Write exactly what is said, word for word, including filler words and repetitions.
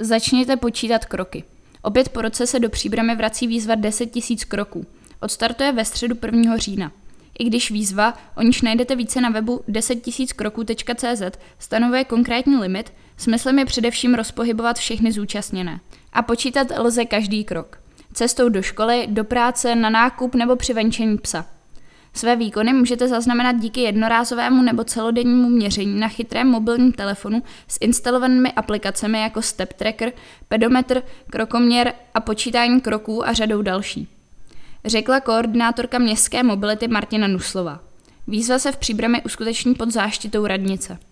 Začněte počítat kroky. Opět po roce se do Příbrami vrací výzva deset tisíc kroků. Odstartuje ve středu prvního října. I když výzva, o níž najdete více na webu deset tisíc kroků tečka cé zet, stanovuje konkrétní limit, smyslem je především rozpohybovat všechny zúčastněné. A počítat lze každý krok. Cestou do školy, do práce, na nákup nebo při venčení psa. Své výkony můžete zaznamenat díky jednorázovému nebo celodennímu měření na chytrém mobilním telefonu s instalovanými aplikacemi jako Step Tracker, pedometr, krokoměr a počítání kroků a řadou další. Řekla koordinátorka městské mobility Martina Nuslova. Výzva se v Příbrami uskuteční pod záštitou radnice.